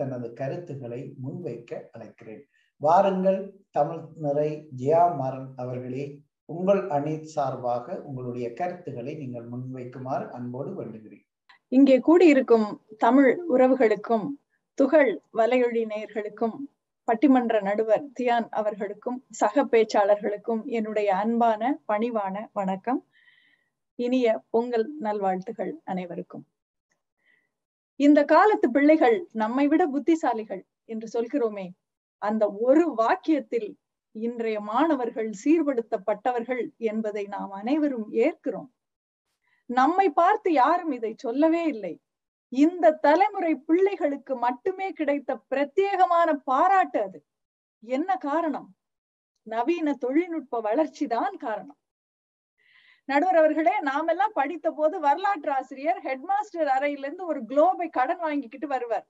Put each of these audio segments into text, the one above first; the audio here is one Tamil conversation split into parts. தனது கருத்துக்களை முன்வைக்க அழைக்கிறேன். வாருங்கள் தமிழ் நிறை ஜியா மாறன் அவர்களே, உங்கள் அணி சார்பாக உங்களுடைய கருத்துக்களை நீங்கள் முன்வைக்குமாறு அன்போடு வேண்டுகிறேன். இங்கே கூடியிருக்கும் தமிழ் உறவுகளுக்கும் துகள் வலையொலி நேயர்களுக்கும் பட்டிமன்ற நடுவர் தியான் அவர்களுக்கும் சக பேச்சாளர்களுக்கும் என்னுடைய அன்பான பணிவான வணக்கம். இனிய பொங்கல் நல்வாழ்த்துகள் அனைவருக்கும். இந்த காலத்து பிள்ளைகள் நம்மை விட புத்திசாலிகள் என்று சொல்கிறோமே, அந்த ஒரு வாக்கியத்தில் இன்றைய மாணவர்கள் சீர்படுத்தப்பட்டவர்கள் என்பதை நாம் அனைவரும் ஏற்கிறோம். நம்மை பார்த்து யாரும் இதை சொல்லவே இல்லை. இந்த தலைமுறை பிள்ளைகளுக்கு மட்டுமே கிடைத்த பிரத்யேகமான பாராட்டு அது. என்ன காரணம்? நவீன தொழில்நுட்ப வளர்ச்சி தான் காரணம். நடுவர் அவர்களே, நாமெல்லாம் படித்த போது வரலாற்று ஆசிரியர் ஹெட்மாஸ்டர் அறையிலிருந்து ஒரு குளோபை கடன் வாங்கிக்கிட்டு வருவார்.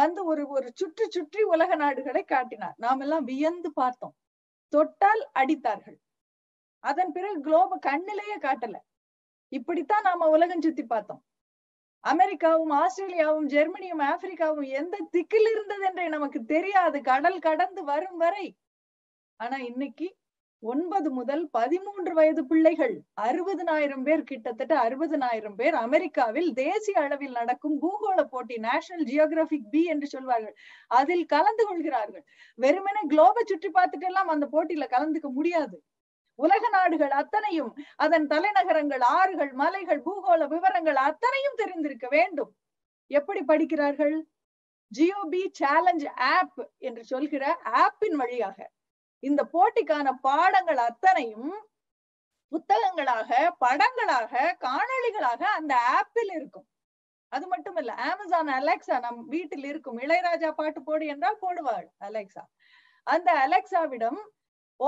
வந்து ஒரு சுற்றி சுற்றி உலக நாடுகளை காட்டினார். நாமெல்லாம் வியந்து பார்த்தோம். தொட்டால் அடித்தார்கள். அதன் பிறகு குளோபை கண்ணிலேயே காட்டல. இப்படித்தான் நாம உலகம் சுத்தி பார்த்தோம். அமெரிக்காவும் ஆஸ்திரேலியாவும் ஜெர்மனியும் ஆப்பிரிக்காவும் எந்த திக்கில் இருந்தது என்றே நமக்கு தெரியாது, கடல் கடந்து வரும் வரை. ஆனா இன்னைக்கு 9 முதல் 13 வயது பிள்ளைகள் 60,000 பேர், கிட்டத்தட்ட 60,000 பேர் அமெரிக்காவில் தேசிய அளவில் நடக்கும் பூகோள போட்டி நேஷனல் ஜியோகிராபிக் பி என்று சொல்வார்கள், அதில் கலந்து கொள்கிறார்கள். வெறுமனே குளோபை சுற்றி பார்த்துட்டு எல்லாம் அந்த போட்டியில கலந்துக்க முடியாது. உலக நாடுகள் அத்தனையும், அதன் தலைநகரங்கள், ஆறுகள், மலைகள், பூகோள விவரங்கள் அத்தனையும் தெரிந்திருக்க வேண்டும். எப்படி படிக்கிறார்கள்? ஜியோபி சேலஞ்ச் ஆப் என்று சொல்கிற ஆப்பின் வழியாக இந்த போட்டிக்கான பாடங்கள் அத்தனையும் புத்தகங்களாக, படங்களாக, காணொளிகளாக அந்த ஆப்பில் இருக்கும். அது மட்டும் இல்ல, அமேசான் அலெக்சா நம் வீட்டில் இருக்கும். இளையராஜா பாட்டு போடு என்றால் போடுவாள் அலெக்சா. அந்த அலெக்சாவிடம்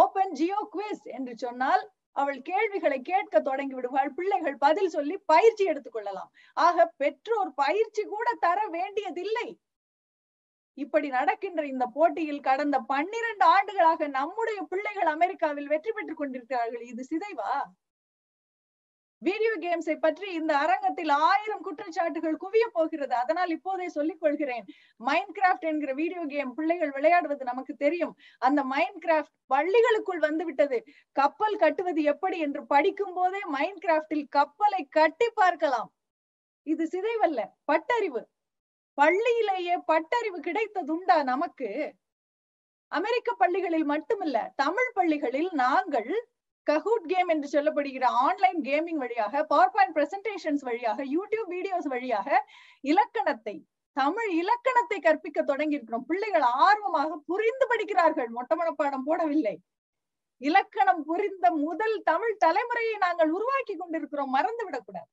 ஓபன் ஜியோ குவிஸ் என்று சொன்னால் அவள் கேள்விகளை கேட்க தொடங்கி விடுவாள். பிள்ளைகள் பதில் சொல்லி பயிற்சி எடுத்துக்கொள்ளலாம். ஆக பெற்றோர் பயிற்சி கூட தர வேண்டியதில்லை. இப்படி நடக்கின்ற இந்த போட்டியில் கடந்த 12 ஆண்டுகளாக நம்முடைய பிள்ளைகள் அமெரிக்காவில் வெற்றி பெற்றுக் கொண்டிருக்கிறார்கள். இது சிதைவா? வீடியோ கேம்ஸை பற்றி இந்த அரங்கத்தில் 1000 குற்றச்சாட்டுகள் குவிய போகிறது. அதனால் இப்போதே சொல்லிக் கொள்கிறேன், மைன்கிராஃப்ட் என்கிற வீடியோ கேம் பிள்ளைகள் விளையாடுவது நமக்கு தெரியும். அந்த மைன்கிராஃப்ட் பள்ளிகளுக்குள் வந்து விட்டது. கப்பல் கட்டுவது எப்படி என்று படிக்கும் போதே மைன்கிராஃப்டில் கப்பலை கட்டி பார்க்கலாம். இது சிதைவல்ல, பட்டறிவு. பள்ளியிலேயே பட்டறிவு கிடைத்ததுண்டா நமக்கு? அமெரிக்க பள்ளிகளில் மட்டுமல்ல, தமிழ் பள்ளிகளில் நாங்கள் கஹூட் கேம் என்று சொல்லப்படுகிற ஆன்லைன் கேமிங் வழியாக, பவர் பாயிண்ட் பிரசன்டேஷன்ஸ் வழியாக, யூடியூப் வீடியோஸ் வழியாக இலக்கணத்தை, தமிழ் இலக்கணத்தை கற்பிக்க தொடங்கி இருக்கிறோம். பிள்ளைகள் ஆர்வமாக புரிந்து படிக்கிறார்கள். மொட்டை மனப்பாடம் போடவில்லை. இலக்கணம் புரிந்த முதல் தமிழ் தலைமுறையை நாங்கள் உருவாக்கி கொண்டிருக்கிறோம். மறந்துவிடக்கூடாது.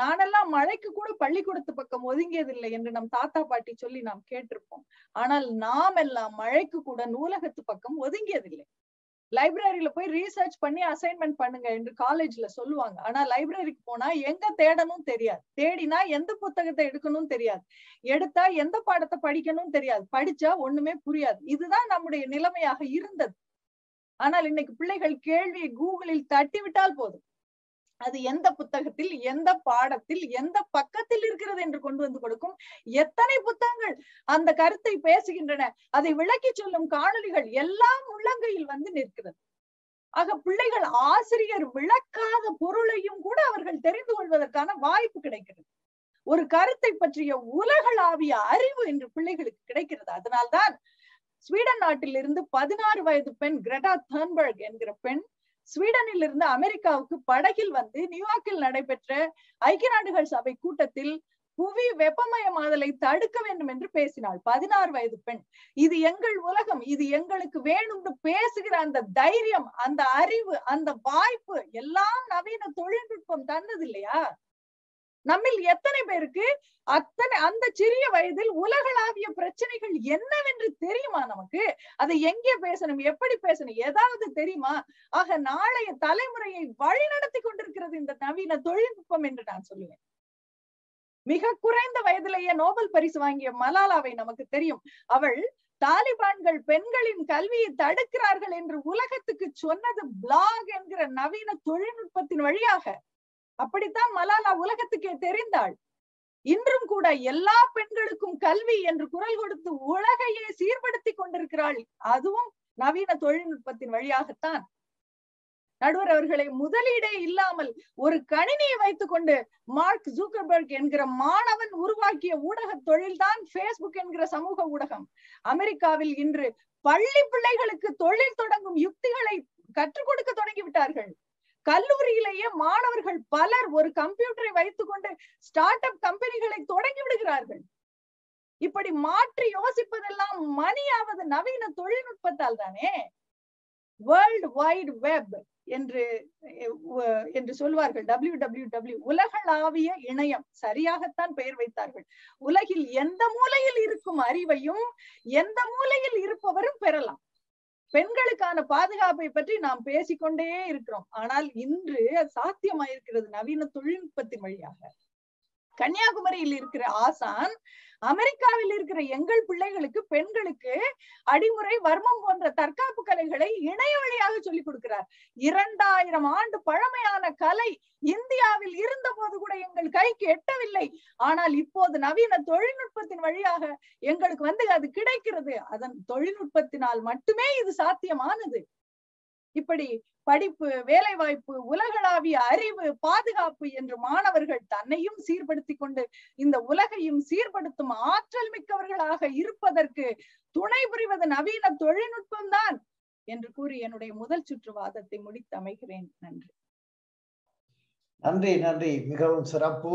நானெல்லாம் மழைக்கு கூட பள்ளிக்கூடத்து பக்கம் ஒதுங்கியதில்லை என்று நம் தாத்தா பாட்டி சொல்லி நாம் கேட்டிருப்போம். ஆனால் நாம் எல்லாம் மழைக்கு கூட நூலகத்து பக்கம் ஒதுங்கியதில்லை. லைப்ரரியில போய் ரீசர்ச் பண்ணி அசைன்மெண்ட் பண்ணுங்க என்று காலேஜ்ல சொல்லுவாங்க. ஆனா லைப்ரரிக்கு போனா எங்க தேடணும் தெரியாது, தேடினா எந்த புத்தகத்தை எடுக்கணும் தெரியாது, எடுத்தா எந்த பாடத்தை படிக்கணும் தெரியாது, படிச்சா ஒண்ணுமே புரியாது. இதுதான் நம்முடைய நிலைமையாக இருந்தது. ஆனால் இன்னைக்கு பிள்ளைகள் கேள்வியை கூகுளில் தட்டி விட்டால் போதும், அது எந்த புத்தகத்தில், எந்த பாடத்தில், எந்த பக்கத்தில் இருக்கிறது என்று கொண்டு வந்து கொடுக்கும். எத்தனை புத்தகங்கள் அந்த கருத்தை பேசுகின்றன, அதை விளக்கி சொல்லும் காணொலிகள் எல்லாம் உள்ளங்கையில் வந்து நிற்கிறது. ஆக பிள்ளைகள் ஆசிரியர் விளக்காத பொருளையும் கூட அவர்கள் தெரிந்து கொள்வதற்கான வாய்ப்பு கிடைக்கிறது. ஒரு கருத்தை பற்றிய உலகளாவிய அறிவு இன்று பிள்ளைகளுக்கு கிடைக்கிறது. அதனால்தான் ஸ்வீடன் நாட்டிலிருந்து 16 வயது பெண் கிரெட்டா தன்பர்க் என்கிற பெண் ஸ்வீடனில் இருந்து அமெரிக்காவுக்கு படகில் வந்து நியூயார்க்கில் நடைபெற்ற ஐக்கிய நாடுகள் சபை கூட்டத்தில் புவி வெப்பமயமாதலை தடுக்க வேண்டும் என்று பேசினாள். 16 வயது பெண். இது எங்கள் உலகம், இது எங்களுக்கு வேணும்னு பேசுகிற அந்த தைரியம், அந்த அறிவு, அந்த வாய்ப்பு எல்லாம் நவீன தொழில்நுட்பம் தந்தது இல்லையா? நம்மில் எத்தனை பேருக்கு அந்த சிறிய வயதில் உலகளாவிய பிரச்சனைகள் என்னவென்று தெரியுமா? நமக்கு அதை எங்கே பேசணும், எப்படி பேசணும், ஏதாவது தெரியுமா? ஆக நாளைய தலைமுறையை வழி நடத்தி கொண்டிருக்கிறது இந்த நவீன தொழில்நுட்பம் என்று நான் சொல்லுவேன். மிக குறைந்த வயதிலேயே நோபல் பரிசு வாங்கிய மலாலாவை நமக்கு தெரியும். அவள் தாலிபான்கள் பெண்களின் கல்வியை தடுக்கிறார்கள் என்று உலகத்துக்கு சொன்னது பிளாக் என்கிற நவீன தொழில்நுட்பத்தின் வழியாக. அப்படித்தான் மலாலா உலகத்துக்கே தெரிந்தாள். இன்றும் கூட எல்லா பெண்களுக்கும் கல்வி என்று குரல் கொடுத்து உலகையே சீர்படுத்தி கொண்டிருக்கிறாள். அதுவும் நவீன தொழில்நுட்பத்தின் வழியாகத்தான். நடுவர் அவர்களை, முதலீடே இல்லாமல் ஒரு கணினியை வைத்துக் கொண்டு மார்க் ஜூக்கர்பர்க் என்கிற மாணவன் உருவாக்கிய ஊடக தொழில்தான் Facebook என்கிற சமூக ஊடகம். அமெரிக்காவில் இன்று பள்ளி பிள்ளைகளுக்கு தொழில் தொடங்கும் யுக்திகளை கற்றுக் கொடுக்க தொடங்கிவிட்டார்கள். கல்லூரியிலேயே மாணவர்கள் பலர் ஒரு கம்ப்யூட்டரை வைத்துக் கொண்டு ஸ்டார்ட் அப் கம்பெனிகளை தொடங்கி விடுகிறார்கள். இப்படி மாற்றி யோசிப்பதெல்லாம் மணியாவது நவீன தொழில்நுட்பத்தால் தானே. வேர்ல்ட் வைட் வெப் என்று சொல்வார்கள். WWW உலகளாவிய இணையம், சரியாகத்தான் பெயர் வைத்தார்கள். உலகில் எந்த மூலையில் இருக்கும் அறிவையும் எந்த மூலையில் இருப்பவரும் பெறலாம். பெண்களுக்கான பாதுகாப்பை பற்றி நாம் பேசிக்கொண்டே இருக்கிறோம். ஆனால் இன்று சாத்தியமாயிருக்கிறது நவீன தொழில்நுட்பத்தின் வழியாக. கன்னியாகுமரியில் இருக்கிற ஆசான் அமெரிக்காவில் இருக்கிற எங்கள் பிள்ளைகளுக்கு, பெண்களுக்கு அடிமுறை, வர்மம் போன்ற தற்காப்பு கலைகளை இணைய வழியாக சொல்லிக் கொடுக்கிறார். 2000 ஆண்டு பழமையான கலை இந்தியாவில் இருந்த போது கூட எங்கள் கைக்கு எட்டவில்லை. ஆனால் இப்போது நவீன தொழில்நுட்பத்தின் வழியாக எங்களுக்கு அது கிடைக்கிறது. அதன் தொழில்நுட்பத்தினால் மட்டுமே இது சாத்தியமானது. இப்படி படிப்பு, வேலை வாய்ப்பு, உலகளாவிய அறிவு, பாதுகாப்பு என்று மாணவர்கள் தன்னையும் சீர்படுத்தி கொண்டு இந்த உலகையும் சீர்படுத்தும் ஆற்றல் மிக்கவர்களாக இருப்பதற்கு துணை புரிவது நவீன தொழில்நுட்பம்தான் என்று கூறி என்னுடைய முதல் சுற்று வாதத்தை முடித்து அமைகிறேன். நன்றி. நன்றி, நன்றி. மிகவும் சிறப்பு.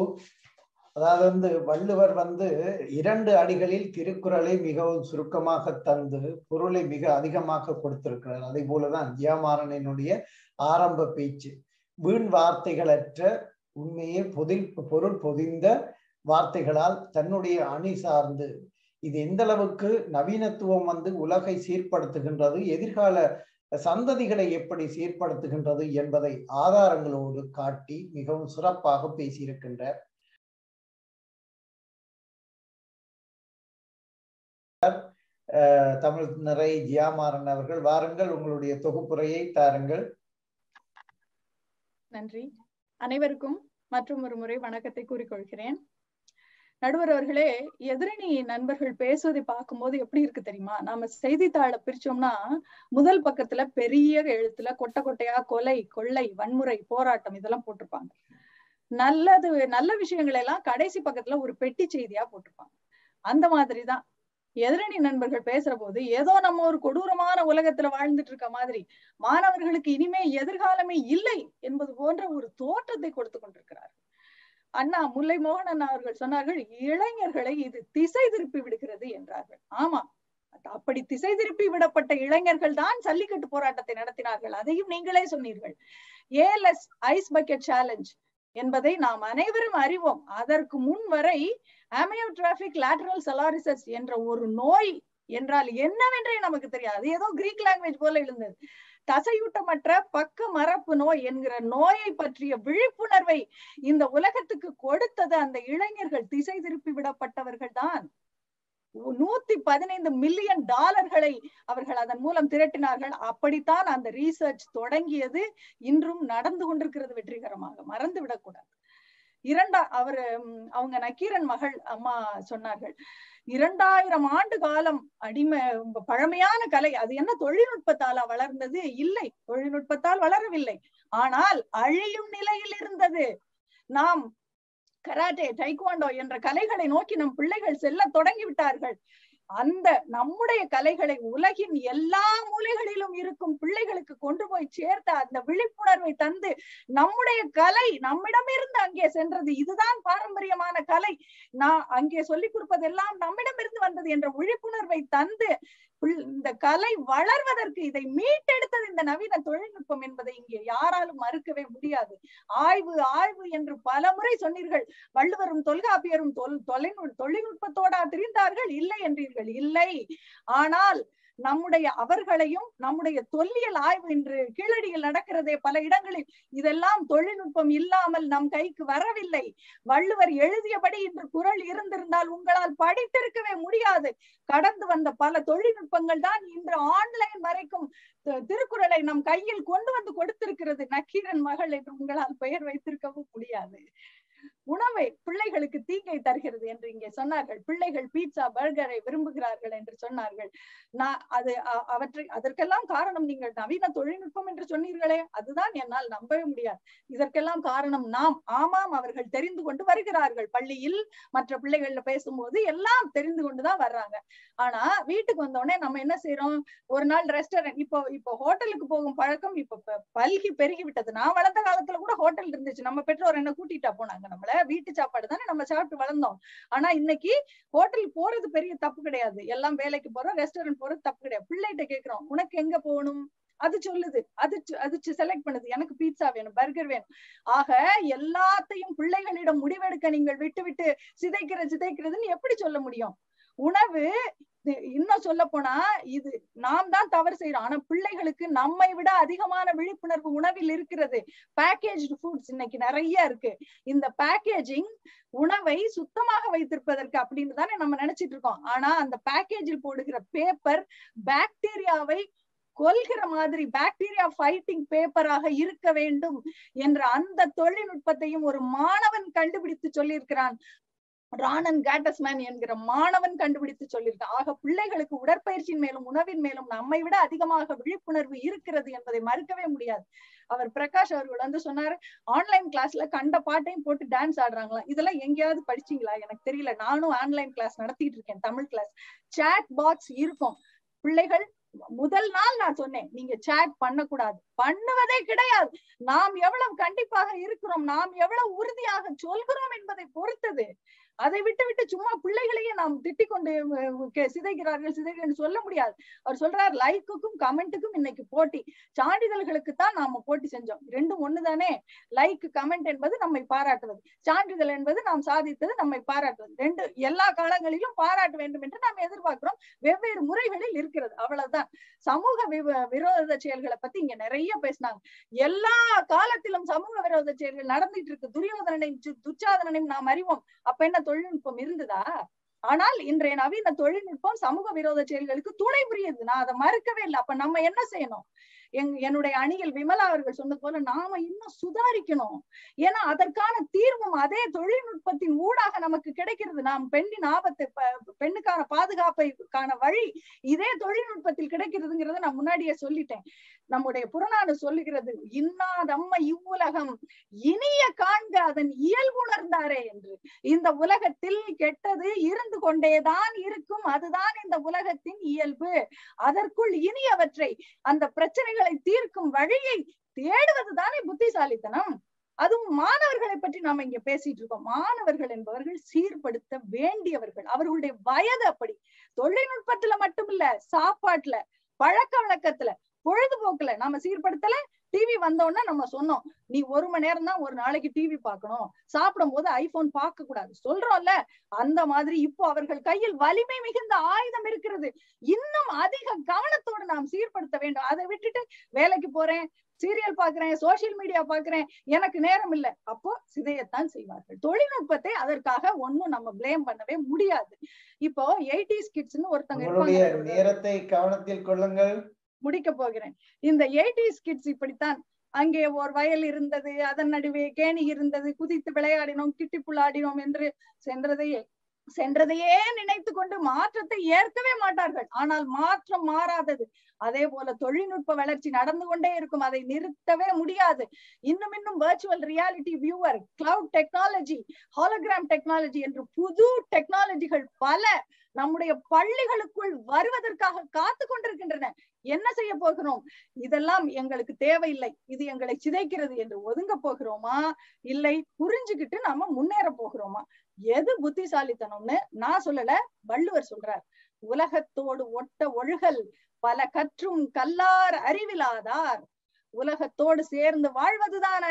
அதாவது வள்ளுவர் 2 அடிகளில் திருக்குறளை மிகவும் சுருக்கமாக தந்து பொருளை மிக அதிகமாக கொடுத்திருக்கிறார். அதே போலதான் ஜியாமாறனினுடைய ஆரம்ப பேச்சு, வீண் வார்த்தைகளற்ற உண்மையை பொருள் பொதிந்த வார்த்தைகளால் தன்னுடைய அணி சார்ந்து இது எந்த அளவுக்கு நவீனத்துவம் உலகை சீர்படுத்துகின்றது, எதிர்கால சந்ததிகளை எப்படி சீர்படுத்துகின்றது என்பதை ஆதாரங்களோடு காட்டி மிகவும் சிறப்பாக பேசியிருக்கின்றார். தமிழ் நிறை ஜியாமாறன் அவர்கள், வாருங்கள், உங்களுடைய தொகுப்புரையை தாருங்கள். நன்றி. அனைவருக்கும் மற்றும் ஒரு முறை வணக்கத்தை கூறிக்கொள்கிறேன். நடுவர் அவர்களே, எதிரணி நண்பர்கள் பேசுவதை பார்க்கும் போது எப்படி இருக்கு தெரியுமா? நாம செய்தித்தாளை பிரிச்சோம்னா முதல் பக்கத்துல பெரிய எழுத்துல கொட்டை கொட்டையா கொலை, கொள்ளை, வன்முறை, போராட்டம் இதெல்லாம் போட்டிருப்பாங்க. நல்ல விஷயங்களை எல்லாம் கடைசி பக்கத்துல ஒரு பெட்டி செய்தியா போட்டிருப்பாங்க. அந்த மாதிரிதான் எதிரணி நண்பர்கள் பேசுற போது ஏதோ நம்ம ஒரு கொடூரமான உலகத்துல வாழ்ந்துட்டு இருக்க மாதிரி, மாணவர்களுக்கு இனிமே எதிர்காலமே இல்லை என்பது போன்ற ஒரு தோற்றத்தை கொடுத்து கொண்டிருக்கிறார். அண்ணா முல்லை மோகன் அவர்கள் சொன்னார்கள், இளைஞர்களை இது திசை திருப்பி விடுகிறது என்றார்கள். ஆமா, அப்படி திசை திருப்பி விடப்பட்ட இளைஞர்கள் தான் சல்லிக்கட்டு போராட்டத்தை நடத்தினார்கள். அதையும் நீங்களே சொன்னீர்கள். ALS ஐஸ் பக்கெட் சேலஞ்ச் என்பதை நாம் அனைவரும் அறிவோம். அதற்கு முன் வரை அமியோட்ராபிக் லேட்டரல் ஸ்லெரோசிஸ் என்ற ஒரு நோய் என்றால் என்னவென்றே நமக்கு தெரியாது. ஏதோ கிரீக் லாங்குவேஜ் போல எழுந்தது. தசையூட்டமற்ற பக்க மரப்பு நோய் என்கிற நோயை பற்றிய விழிப்புணர்வை இந்த உலகத்துக்கு கொடுத்தது அந்த இளைஞர்கள், திசை திருப்பி விடப்பட்டவர்கள் தான். $115 மில்லியன் அவர்கள் அதன் மூலம் திரட்டினார்கள். அப்படித்தான் அந்த ரீசர்ச் தொடங்கியது. இன்றும் நடந்து கொண்டிருக்கிறது வெற்றிகரமாக. மறந்து விடக்கூடாது. அவங்க நக்கீரன் மகள் அம்மா சொன்னார்கள், 2000 ஆண்டு காலம் பழமையான கலை, அது என்ன தொழில்நுட்பத்தாலா வளர்ந்தது? இல்லை, தொழில்நுட்பத்தால் வளரவில்லை, ஆனால் அழியும் நிலையில் இருந்தது. நாம் கராட்டே, டைக்வாண்டோ என்ற கலைகளை நோக்கி நம் பிள்ளைகள் செல்ல தொடங்கிவிட்டார்கள். அந்த நம்முடைய கலைகளை உலகின் எல்லா மூலைகளிலும் இருக்கும் பிள்ளைகளுக்கு கொண்டு போய் சேர்த்த அந்த விழிப்புணர்வை தந்து நம்முடைய கலை நம்மிடமிருந்து அங்கே சென்றது. இதுதான் பாரம்பரியமான கலை, நான் அங்கே சொல்லிக் கொடுப்பதெல்லாம் நம்மிடமிருந்து வந்தது என்ற விழிப்புணர்வை தந்து இந்த கலை வளர்வதற்கு இதை மீட்டெடுத்தது இந்த நவீன தொழில்நுட்பம் என்பதை இங்கே யாராலும் மறுக்கவே முடியாது. ஆய்வு, ஆய்வு என்று பல முறை சொன்னீர்கள். வள்ளுவரும் தொல்காப்பியரும் தொழில்நுட்பத்தோடா தெரிந்தார்கள்? இல்லை என்றீர்கள். இல்லை, ஆனால் நம்முடைய அவர்களையும் நம்முடைய தொல்லியல் ஆய்வு இன்று கீழடியில் நடக்கிறதே பல இடங்களில், இதெல்லாம் தொழில்நுட்பம் இல்லாமல் நம் கைக்கு வரவில்லை. வள்ளுவர் எழுதியபடி இன்று குறள் இருந்திருந்தால் உங்களால் படித்திருக்கவே முடியாது. கடந்து வந்த பல தொழில்நுட்பங்கள் தான் இன்று ஆன்லைன் வரைக்கும் திருக்குறளை நம் கையில் கொண்டு வந்து கொடுத்திருக்கிறது. நக்கீரன் மகள் என்று உங்களால் பெயர் வைத்திருக்கவும் முடியாது. உணவை பிள்ளைகளுக்கு தீங்கை தருகிறது என்று இங்கே சொன்னார்கள். பிள்ளைகள் பீட்சா, பர்கரை விரும்புகிறார்கள் என்று சொன்னார்கள். அதற்கெல்லாம் காரணம் நீங்கள் நவீன தொழில்நுட்பம் என்று சொன்னீர்களே, அதுதான் என்னால் நம்பவே முடியாது. இதற்கெல்லாம் காரணம் நாம். ஆமாம், அவர்கள் தெரிந்து கொண்டு வருகிறார்கள். பள்ளியில் மற்ற பிள்ளைகள்ல பேசும்போது எல்லாம் தெரிந்து கொண்டுதான் வர்றாங்க. ஆனா வீட்டுக்கு வந்தோடனே நம்ம என்ன செய்யறோம்? ஒரு நாள் ரெஸ்டாரண்ட், இப்போ ஹோட்டலுக்கு போகும் பழக்கம் இப்ப பல்கி பெருகிவிட்டது. நான் வளர்ந்த காலத்துல கூட ஹோட்டல் இருந்துச்சு. நம்ம பெற்றோர் என்ன கூட்டிட்டா போனாங்க, நம்மள வீட்டு சாப்பாடு தானே நம்ம சாப்பிட்டு வளர்ந்தோம். ஆனா இன்னைக்கு ஹோட்டல் போறது பெரிய தப்பு கிடையாது. எல்லாம் வேலைக்கு போறோம், ரெஸ்டாரண்ட் போறது தப்பு கிடையாது. பிள்ளைகிட்ட கேக்குறோம், உனக்கு எங்க போகணும்? அது சொல்லுது, அது செலக்ட் பண்ணுது, எனக்கு பீட்சா வேணும், பர்கர் வேணும். ஆக எல்லாத்தையும் பிள்ளைகளிடம் முடிவெடுக்க நீங்கள் விட்டு சிதைக்கிறதுன்னு எப்படி சொல்ல முடியும்? உணவு, இன்னும் சொல்ல போனா இது நாம் தான் தவறு செய்யறோம். ஆனா பிள்ளைகளுக்கு நம்மை விட அதிகமான விழிப்புணர்வு உணவில் இருக்கிறது. பேக்கேஜ்டு ஃபுட்ஸ் இன்னைக்கு நிறைய இருக்கு. இந்த பேக்கேஜிங் உணவை சுத்தமாக வைத்திருப்பதற்கு அப்படின்னு தானே நம்ம நினைச்சிட்டு இருக்கோம். ஆனா அந்த பேக்கேஜில் போடுகிற பேப்பர் பாக்டீரியாவை கொல்கிற மாதிரி பாக்டீரியா ஃபைட்டிங் பேப்பராக இருக்க வேண்டும் என்ற அந்த தொழில்நுட்பத்தையும் ஒரு மாணவன் கண்டுபிடித்து சொல்லியிருக்கிறான். என்கிற மாணவன் கண்டுபிடித்து சொல்லியிருக்கான். ஆக பிள்ளைகளுக்கு உடற்பயிற்சியின் மேலும் உணவின் மேலும் நம்மை விட அதிகமாக விழிப்புணர்வு இருக்கிறது என்பதை மறுக்கவே முடியாது. அவர் பிரகாஷ் அவர்கள் சொன்னாரு, ஆன்லைன் கிளாஸ்ல கண்ட பாட்டையும் போட்டு டான்ஸ் ஆடுறாங்களாம். இதெல்லாம் எங்கேயாவது படிச்சீங்களா? எனக்கு தெரியல. நானும் ஆன்லைன் கிளாஸ் நடத்திட்டு இருக்கேன், தமிழ் கிளாஸ். சாட் பாக்ஸ் இருக்கும். பிள்ளைகள் முதல் நாள் நான் சொன்னேன், நீங்க சேட் பண்ணக்கூடாது, பண்ணுவதே கிடையாது. நாம் எவ்வளவு கண்டிப்பாக இருக்கிறோம், நாம் எவ்வளவு உறுதியாக சொல்கிறோம் என்பதை பொறுத்தது. அதை விட்டு சும்மா பிள்ளைகளையே நாம் திட்டிக் கொண்டு சிதைகிறார்கள் சொல்ல முடியாது. அவர் சொல்றார், லைக்குக்கும் கமெண்ட்டுக்கும் இன்னைக்கு போட்டி. சான்றிதழ்களுக்கு தான் நாம போட்டி செஞ்சோம். ரெண்டும் ஒண்ணுதானே. லைக், கமெண்ட் என்பது நம்மை பாராட்டுவது, சான்றிதழ் என்பது நாம் சாதித்தது நம்மை பாராட்டுவது. ரெண்டு எல்லா காலங்களிலும் பாராட்ட வேண்டும் என்று நாம் எதிர்பார்க்கிறோம். வெவ்வேறு முறைகளில் இருக்கிறது, அவ்வளவுதான். சமூக விரோத செயல்களை பத்தி இங்க நிறைய பேசினாங்க. எல்லா காலத்திலும் சமூக விரோத செயல்கள் நடந்துட்டு இருக்கு. துரியோதனனையும் துச்சாதனனையும் நாம் அறிவோம். அப்ப என்ன தொழில்நுட்பம் இருந்ததா? ஆனால் இன்றைய நவீன தொழில்நுட்பம் சமூக விரோத செயல்களுக்கு துணை புரியுது. நான் அதை மறுக்கவே இல்லை. அப்ப நம்ம என்ன செய்யணும்? என்னுடைய அணியில் விமலா அவர்கள் சொன்னது போல நாம இன்னும் சுதாரிக்கணும். ஏன்னா அதற்கான தீர்வும் அதே தொழில்நுட்பத்தின் ஊடாக நமக்கு கிடைக்கிறது. நாம் பெண்ணின் ஆபத்தை, பெண்ணுக்கான பாதுகாப்பைக்கான வழி இதே தொழில்நுட்பத்தில் கிடைக்கிறதுங்கிறத நான் முன்னாடியே சொல்லிட்டேன். நம்முடைய புறநானூறு சொல்லுகிறது, இன்னாதம்ம இவ்வுலகம் இனிய காண்க அதன் இயல்புணர்ந்தாரே என்று. இந்த உலகத்தில் கெட்டது இருந்து கொண்டேதான் இருக்கும், அதுதான் இந்த உலகத்தின் இயல்பு. அதற்குள் இனியவற்றை, அந்த பிரச்சனைகள் தீர்க்கும் வழியை தேடுவதுதானே புத்திசாலித்தனம். அதுவும் மாணவர்களை பற்றி நாம இங்க பேசிட்டு இருக்கோம். மாணவர்கள் என்பவர்கள் சீர்படுத்த வேண்டியவர்கள். அவர்களுடைய வயது அப்படி. தொழில்நுட்பத்துல மட்டும் இல்ல, சாப்பாட்டுல, பழக்க வழக்கத்துல, பொழுதுபோக்குல நாம சீர்படுத்தல. டிவி வந்தோம்னா நம்ம சொன்னோம், நீ ஒரு மணி நேரம் தான் ஒரு நாளைக்கு டிவி பார்க்கணும், சாப்பிடும் போது ஐபோன் பார்க்க கூடாது சொல்றோம்ல. அந்த மாதிரி இப்போ அவர்கள் கையில் வலிமை மிகுந்த ஆயுதம் இருக்கிறது. இன்னும் அதிக கவனத்தோடு நாம் சீர்படுத்த வேண்டும். அதை விட்டுட்டு வேலைக்கு போறேன், சீரியல் பாக்குறேன், சோசியல் மீடியா பாக்குறேன், எனக்கு நேரம் இல்லை, அப்போ சிதையத்தான் செய்வார்கள். தொழில்நுட்பத்தை அதற்காக ஒன்னும் நம்ம பிளேம் பண்ணவே முடியாது. இப்போ 80s கிட்ஸ்னு ஒருத்தங்க இருப்பாங்க. நேரத்தை கவனத்தில் கொள்ளுங்கள், முடிக்க போகிறேன். இந்த 80s கிட்ஸ் இப்படித்தான். அங்கே ஒரு வயல் இருந்தது, அதன் நடுவே கேணி இருந்தது, குதித்து விளையாடினோம், கிட்டிப்புள்ளாடினோம் என்று சென்றதையே நினைத்து கொண்டு மாற்றத்தை ஏற்கவே மாட்டார்கள். ஆனால் மாற்றம் மாறாதது. அதே போல தொழில்நுட்ப வளர்ச்சி நடந்து கொண்டே இருக்கும், அதை நிறுத்தவே முடியாது. இன்னும் இன்னும் virtual reality, viewer, cloud technology, hologram technology என்று புது டெக்னாலஜிகள் பல நம்முடைய பள்ளிகளுக்குள் வருவதற்காக காத்து கொண்டிருக்கின்றன. என்ன செய்ய போகிறோம்? இதெல்லாம் எங்களுக்கு தேவையில்லை, இது எங்களை சிதைக்கிறது என்று ஒதுங்க போகிறோமா? இல்லை புரிஞ்சுக்கிட்டு நாம முன்னேற போகிறோமா? எது புத்திசாலித்தனம்னு நான் சொல்லல, வள்ளுவர் சொல்றார். உலகத்தோடு ஒட்ட ஒழுகல் பல கற்றும் கல்லார் அறிவிலாதார். உலகத்தோடு சேர்ந்து வாழ்வதுதான்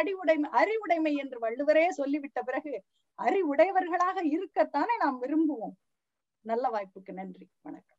அறிவுடைமை என்று வள்ளுவரே சொல்லிவிட்ட பிறகு அறிவுடையவர்களாக இருக்கத்தானே நாம் விரும்புவோம். நல்ல வாய்ப்புக்கு நன்றி, வணக்கம்.